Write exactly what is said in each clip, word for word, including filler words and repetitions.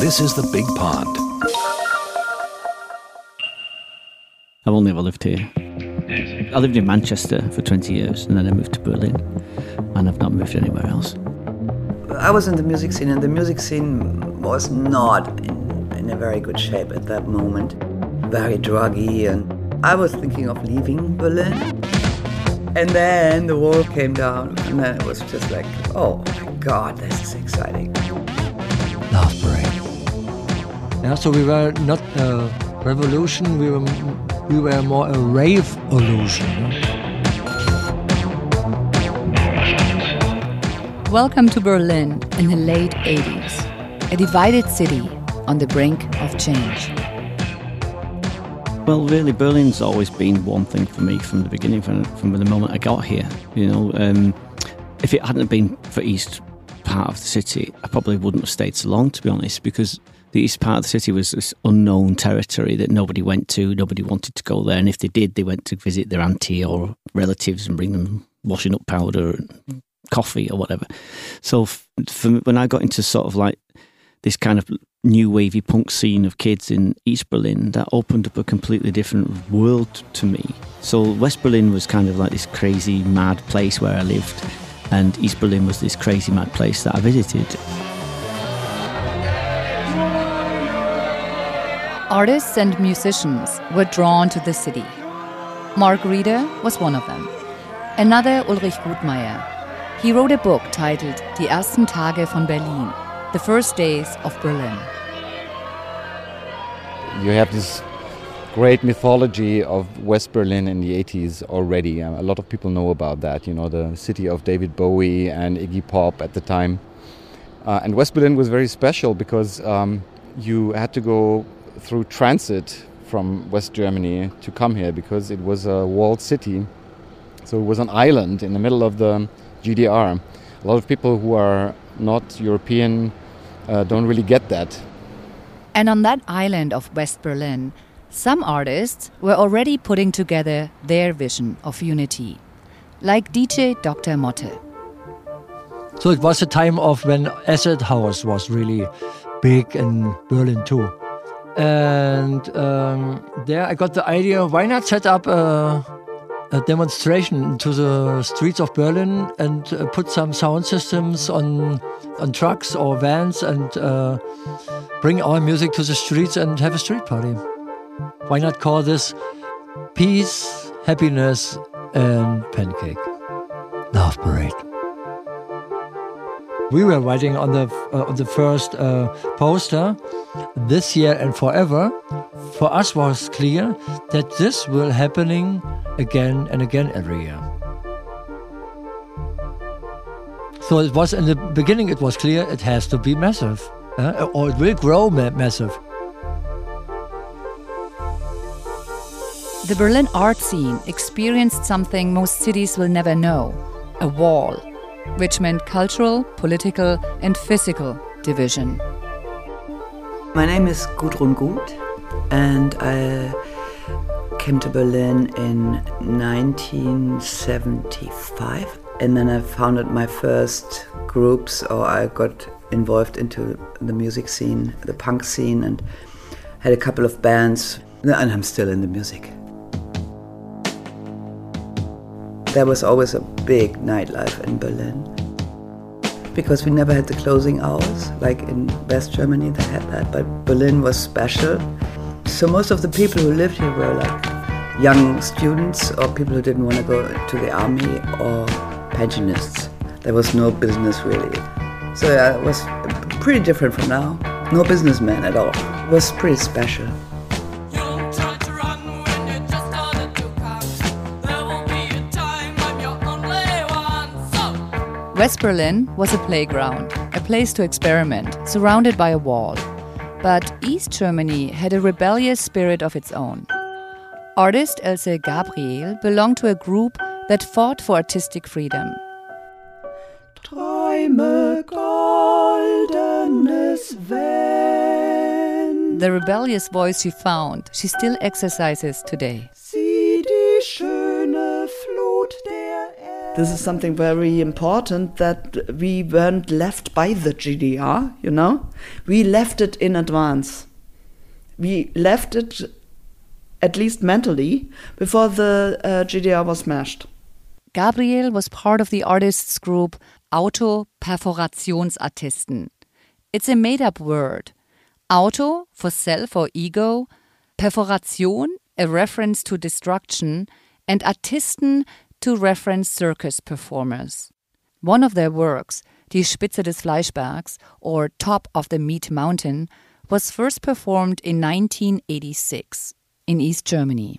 This is The Big Pond. I've only ever lived here. I lived in Manchester for twenty years and then I moved to Berlin and I've not moved anywhere else. I was in the music scene and the music scene was not in, in a very good shape at that moment. Very druggy, and I was thinking of leaving Berlin. And then the wall came down and then it was just like, oh my God, this is exciting. Love Parade. Yeah, so we were not a revolution, we were we were more a rave illusion. Welcome to Berlin in the late eighties, a divided city on the brink of change. Well, really, Berlin's always been one thing for me from the beginning, from, from the moment I got here. You know, um, if it hadn't been for East part of the city, I probably wouldn't have stayed so long, to be honest, because the east part of the city was this unknown territory that nobody went to, nobody wanted to go there, and if they did, they went to visit their auntie or relatives and bring them washing up powder and coffee or whatever. So f- for me, when I got into sort of like this kind of new wavy punk scene of kids in East Berlin, that opened up a completely different world to me. So West Berlin was kind of like this crazy, mad place where I lived, and East Berlin was this crazy mad place that I visited. Artists and musicians were drawn to the city. Mark Reeder was one of them. Another, Ulrich Gutmeier. He wrote a book titled Die ersten Tage von Berlin, The First Days of Berlin. You have this great mythology of West Berlin in the eighties already. A lot of people know about that, you know, the city of David Bowie and Iggy Pop at the time. Uh, and West Berlin was very special because um, you had to go through transit from West Germany to come here because it was a walled city. So it was an island in the middle of the G D R. A lot of people who are not European uh, don't really get that. And on that island of West Berlin, some artists were already putting together their vision of unity, like D J Doctor Motte. So it was a time of when Acid House was really big in Berlin too. And um, there I got the idea, why not set up a, a demonstration to the streets of Berlin and uh, put some sound systems on, on trucks or vans and uh, bring our music to the streets and have a street party. Why not call this Peace, Happiness and Pancake? Love Parade. We were writing on the uh, on the first uh, poster, this year and forever. For us was clear that this will happening again and again every year. So it was in the beginning it was clear it has to be massive, uh, or it will grow ma- massive. The Berlin art scene experienced something most cities will never know, a wall, which meant cultural, political and physical division. My name is Gudrun Gut and I came to Berlin in nineteen seventy-five and then I founded my first groups, or I got involved into the music scene, the punk scene, and had a couple of bands, and I'm still in the music. There was always a big nightlife in Berlin because we never had the closing hours like in West Germany they had that, but Berlin was special. So most of the people who lived here were like young students or people who didn't want to go to the army or pensionists. There was no business really. So yeah, it was pretty different from now. No businessmen at all. It was pretty special. West Berlin was a playground, a place to experiment, surrounded by a wall. But East Germany had a rebellious spirit of its own. Artist Else Gabriel belonged to a group that fought for artistic freedom. Träume goldenes Wenn. The rebellious voice she found, she still exercises today. Sieh die schöne Flut der Erde. this is something very important, that we weren't left by the G D R, you know. We left it in advance. We left it, at least mentally, before the uh, G D R was smashed. Gabriel was part of the artists group Auto-Perforations-Artisten. It's a made-up word. Auto, for self or ego, Perforation, a reference to destruction, and Artisten, to reference circus performers. One of their works, Die Spitze des Fleischbergs, or Top of the Meat Mountain, was first performed in nineteen eighty-six in East Germany.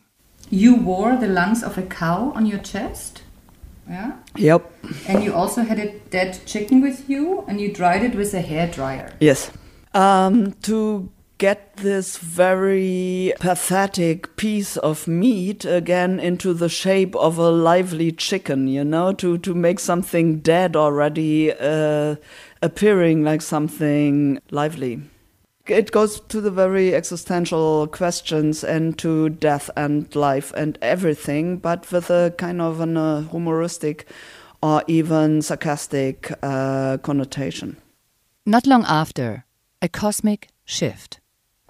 You wore the lungs of a cow on your chest? Yeah? Yep. And you also had a dead chicken with you, and you dried it with a hairdryer. Yes. Um, to get this very pathetic piece of meat again into the shape of a lively chicken, you know, to, to make something dead already uh, appearing like something lively. It goes to the very existential questions and to death and life and everything, but with a kind of an uh, humoristic or even sarcastic uh, connotation. Not long after, a cosmic shift.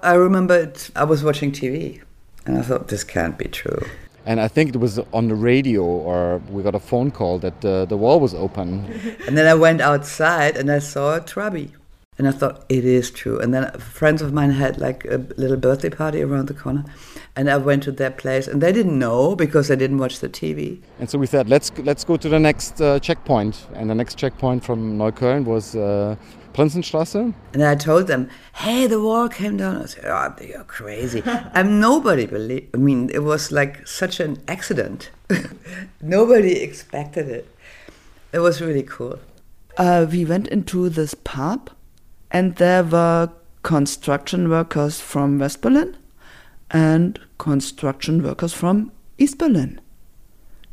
I remember I was watching T V and I thought, this can't be true. And I think it was on the radio, or we got a phone call that uh, the wall was open. And then I went outside and I saw a trabi. And I thought, it is true. And then friends of mine had like a little birthday party around the corner. And I went to their place and they didn't know because they didn't watch the T V. And so we said, let's let's go to the next uh, checkpoint. And the next checkpoint from Neukölln was uh, Prinzenstraße. And I told them, hey, the wall came down. I said, oh, you're crazy. And nobody believed. I mean, it was like such an accident. Nobody expected it. It was really cool. Uh, we went into this pub. And there were construction workers from West Berlin and construction workers from East Berlin.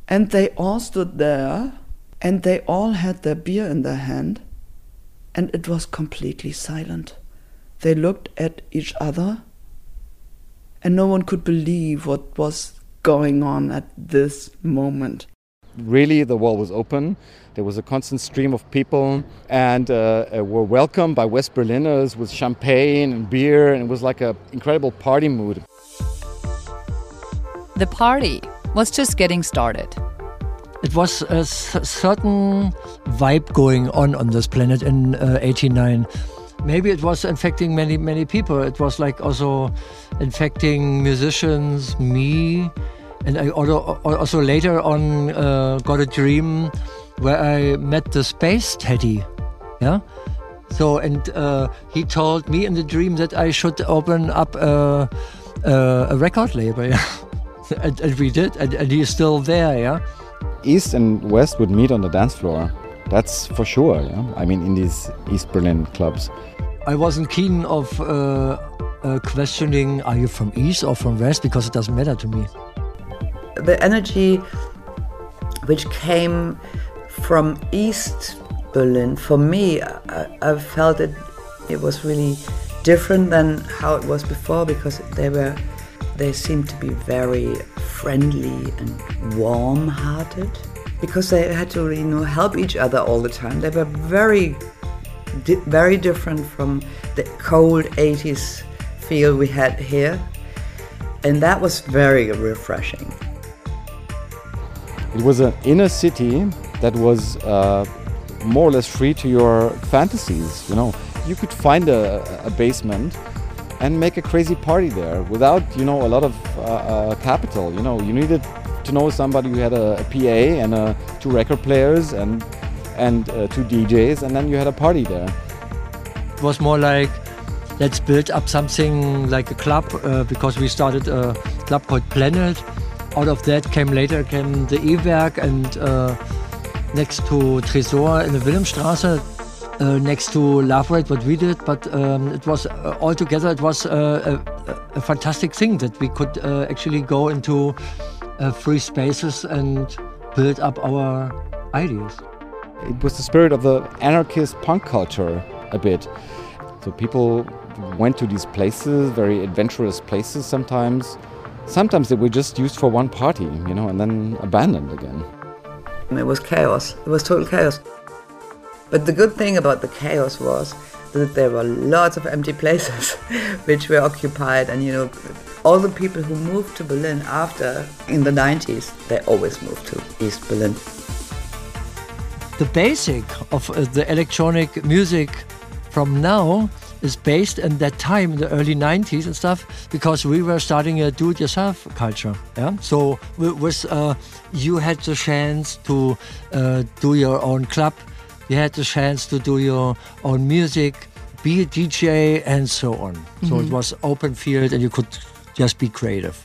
And they all stood there and they all had their beer in their hand and it was completely silent. They looked at each other and no one could believe what was going on at this moment. Really, the wall was open. There was a constant stream of people and uh, were welcomed by West Berliners with champagne and beer, and it was like an incredible party mood. The party was just getting started. It was a s- certain vibe going on on this planet in uh, eighty-nine. Maybe it was infecting many, many people. It was like also infecting musicians, me, and I also, also later on uh, got a dream where I met the space Teddy, yeah. So and uh, he told me in the dream that I should open up a, a, a record label, yeah. and, and we did, and, and he's still there, yeah. East and West would meet on the dance floor, that's for sure. Yeah, I mean in these East Berlin clubs. I wasn't keen of uh, uh, questioning, are you from East or from West, because it doesn't matter to me. The energy which came from East Berlin, for me, I, I felt it, it was really different than how it was before, because they were, they seemed to be very friendly and warm-hearted, because they had to, you know, help each other all the time. They were very, di- very different from the cold eighties feel we had here, and that was very refreshing. It was an inner city that was uh, more or less free to your fantasies, you know. You could find a, a basement and make a crazy party there without, you know, a lot of uh, uh, capital, you know. You needed to know somebody who had a, a P A and a, two record players and, and uh, two D Js, and then you had a party there. It was more like, let's build up something like a club, uh, because we started a club called Planet. Out of that came later came the E-Werk, and uh, next to Tresor in the Wilhelmstraße, uh, next to Love Right, what we did. But um, it was uh, all together, it was uh, a, a fantastic thing that we could uh, actually go into uh, free spaces and build up our ideas. It was the spirit of the anarchist punk culture a bit. So people went to these places, very adventurous places sometimes. Sometimes they were just used for one party, you know, and then abandoned again. And it was chaos. It was total chaos. But the good thing about the chaos was that there were lots of empty places which were occupied. And, you know, all the people who moved to Berlin after, in the nineties, they always moved to East Berlin. The basic of uh, the electronic music from now is based in that time, the early nineties and stuff, because we were starting a do-it-yourself culture. Yeah? So with, uh, you had the chance to uh, do your own club, you had the chance to do your own music, be a D J and so on. Mm-hmm. So it was open field and you could just be creative.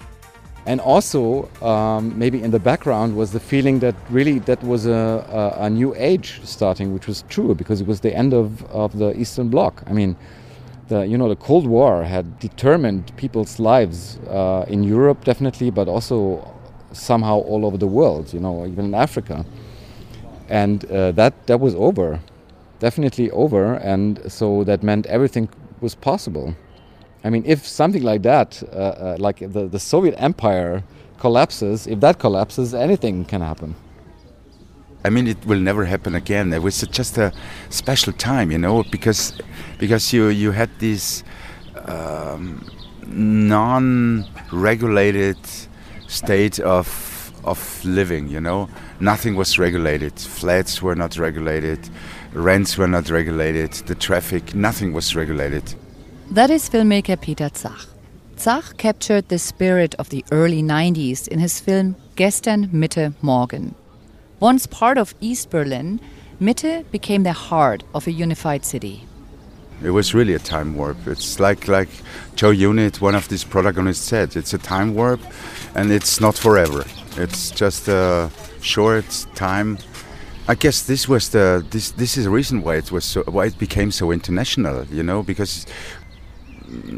And also, um, maybe in the background was the feeling that really that was a, a, a new age starting, which was true because it was the end of, of the Eastern Bloc. I mean, the, you know, the Cold War had determined people's lives uh, in Europe, definitely, but also somehow all over the world, you know, even in Africa. And uh, that, that was over, definitely over. And so that meant everything was possible. I mean, if something like that, uh, uh, like the, the Soviet Empire collapses, if that collapses, anything can happen. I mean, it will never happen again. It was just a special time, you know, because because you, you had these um, non-regulated state of, of living, you know. Nothing was regulated. Flats were not regulated. Rents were not regulated. The traffic, nothing was regulated. That is filmmaker Peter Zach. Zach captured the spirit of the early nineties in his film Gestern Mitte Morgen. Once part of East Berlin, Mitte became the heart of a unified city. It was really a time warp. It's like, like Joe Unit, one of these protagonists, said, it's a time warp and it's not forever. It's just a short time. I guess this was the this this is the reason why it was so, why it became so international, you know, because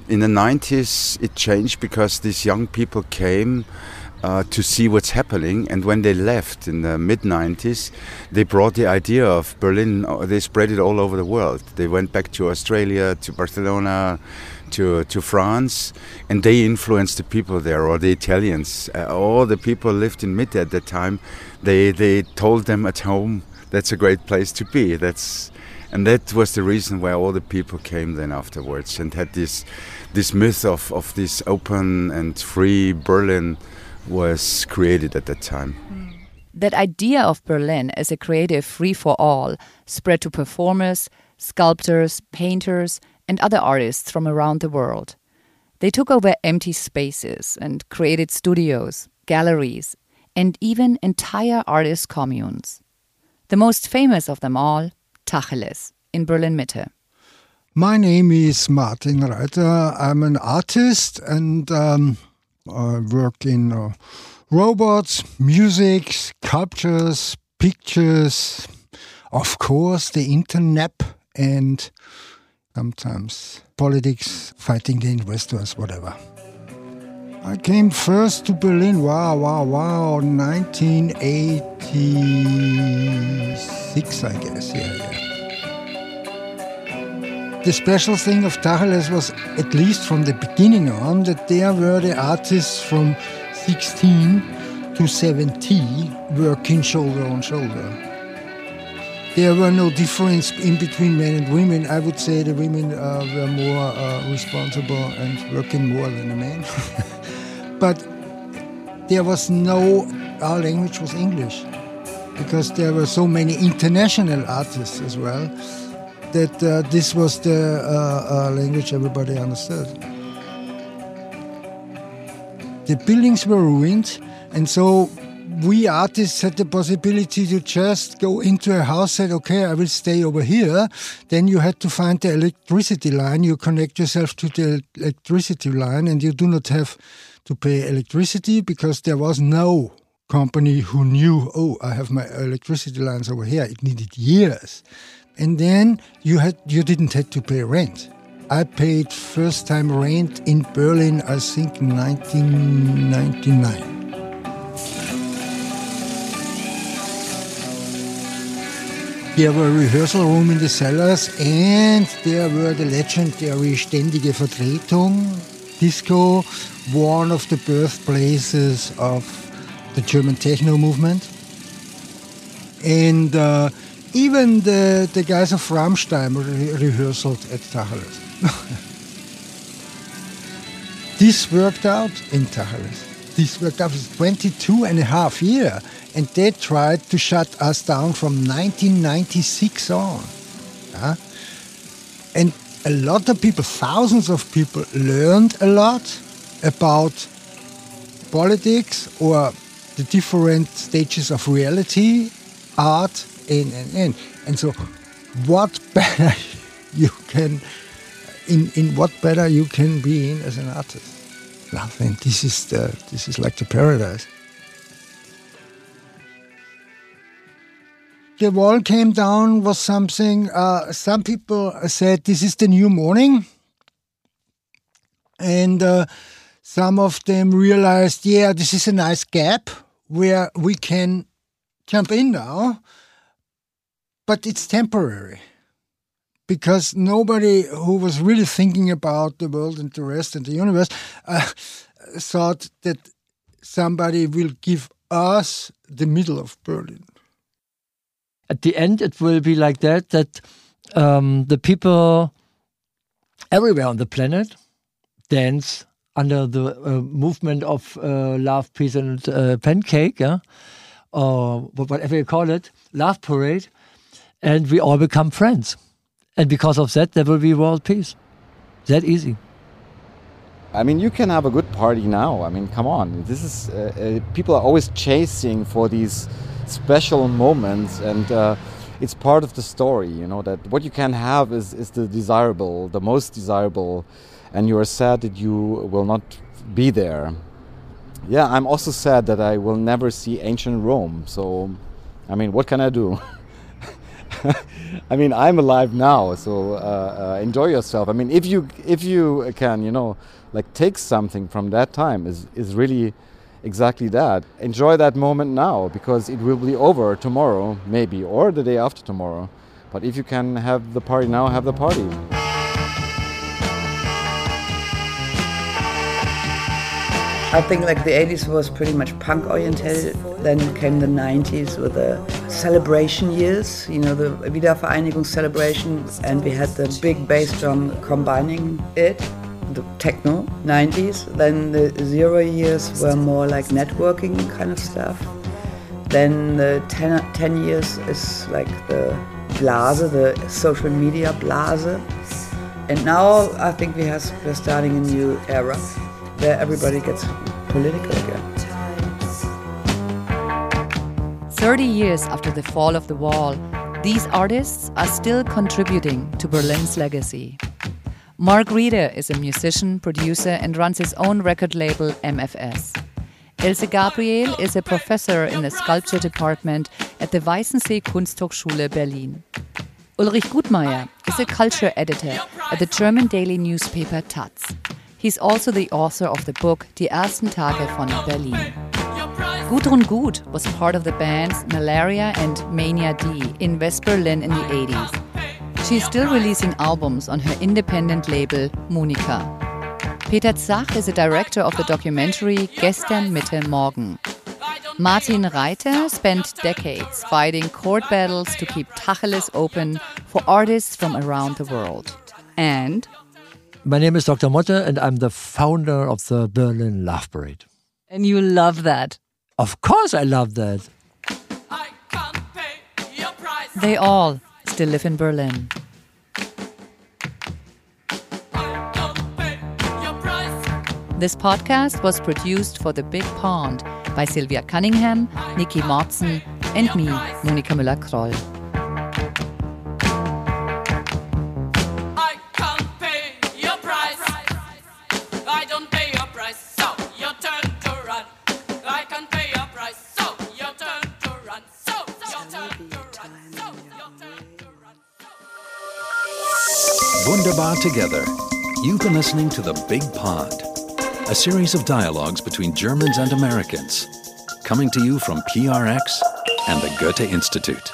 in the nineties, it changed because these young people came uh, to see what's happening. And when they left in the mid-nineties, they brought the idea of Berlin. They spread it all over the world. They went back to Australia, to Barcelona, to, to France. And they influenced the people there, or the Italians. Uh, all the people lived in Mitte at that time. They, they told them at home, that's a great place to be. That's... And that was the reason why all the people came then afterwards and had this this myth of, of this open and free Berlin was created at that time. That idea of Berlin as a creative free for all spread to performers, sculptors, painters and other artists from around the world. They took over empty spaces and created studios, galleries and even entire artist communes. The most famous of them all, Tacheles in Berlin Mitte. My name is Martin Reiter. I'm an artist and um, I work in uh, robots, music, sculptures, pictures, of course the internet and sometimes politics, fighting the investors, whatever. I came first to Berlin, wow, wow, wow, nineteen eighty-six, I guess, yeah, yeah. The special thing of Tacheles was, at least from the beginning on, that there were the artists from sixteen to seventy working shoulder on shoulder. There were no difference in between men and women. I would say the women uh, were more uh, responsible and working more than the men. But there was no, our language was English, because there were so many international artists as well, that uh, this was the uh, uh, language everybody understood. The buildings were ruined, and so we artists had the possibility to just go into a house and, okay, I will stay over here. Then you had to find the electricity line. You connect yourself to the electricity line and you do not have to pay electricity because there was no company who knew, oh, I have my electricity lines over here. It needed years. And then you had you didn't have to pay rent. I paid first time rent in Berlin, I think, nineteen ninety-nine. There were a rehearsal room in the cellars and there were the legendary Ständige Vertretung Disco, one of the birthplaces of the German techno movement. and uh, even the, the guys of Rammstein re rehearsed at Tacheles. This worked out in Tacheles. This worked out for twenty-two and a half years, and they tried to shut us down from nineteen ninety-six on. Yeah? And a lot of people, thousands of people, learned a lot about politics or the different stages of reality, art, and, and, and. And so what better you can, in, in what better you can be in as an artist? Nothing. This is the, this is like the paradise. The wall came down was something. Uh, some people said this is the new morning, and uh, some of them realized, yeah, this is a nice gap where we can jump in now, but it's temporary. Because nobody who was really thinking about the world and the rest and the universe uh, thought that somebody will give us the middle of Berlin. At the end, it will be like that, that um, the people everywhere on the planet dance under the uh, movement of uh, love, peace and uh, pancake, yeah? Or whatever you call it, Love Parade, and we all become friends. And because of that, there will be world peace. That easy. I mean, you can have a good party now. I mean, come on. This is uh, uh, people are always chasing for these special moments, and uh, it's part of the story, you know, that what you can have is, is the desirable, the most desirable, and you are sad that you will not be there. Yeah, I'm also sad that I will never see ancient Rome. So, I mean, what can I do? I mean, I'm alive now, so uh, uh, enjoy yourself. I mean, if you if you can, you know, like take something from that time is is really exactly that. Enjoy that moment now, because it will be over tomorrow, maybe, or the day after tomorrow. But if you can have the party now, have the party. I think like the eighties was pretty much punk oriented. Then came the nineties with the celebration years, you know, the Wiedervereinigung celebration, and we had the big bass drum combining it, the techno nineties. Then the zero years were more like networking kind of stuff. Then the ten, ten years is like the blase, the social media blase. And now I think we have, we're starting a new era, where everybody gets political again. thirty years after the fall of the wall, these artists are still contributing to Berlin's legacy. Mark Reeder is a musician, producer, and runs his own record label M F S. Else Gabriel is a professor in the sculpture department at the Weissensee Kunsthochschule Berlin. Ulrich Gutmeier is a culture editor at the German daily newspaper Taz. He's also the author of the book Die ersten Tage von Berlin. Gudrun Gut was part of the bands Malaria and Mania D in West Berlin in the eighties. She's still releasing albums on her independent label Monika. Peter Zach is a director of the documentary Gestern Mitte Morgen. Martin Reiter spent decades fighting court battles to keep Tacheles open for artists from around the world. And my name is Doctor Motte, and I'm the founder of the Berlin Love Parade. And you love that? Of course I love that. I can't pay your price. They all still live in Berlin. I can't pay your price. This podcast was produced for The Big Pond by Sylvia Cunningham, Nikki Mortzen, and me, Monika Müller-Kroll. Wunderbar Together. You've been listening to The Big Pond, a series of dialogues between Germans and Americans, coming to you from P R X and the Goethe Institute.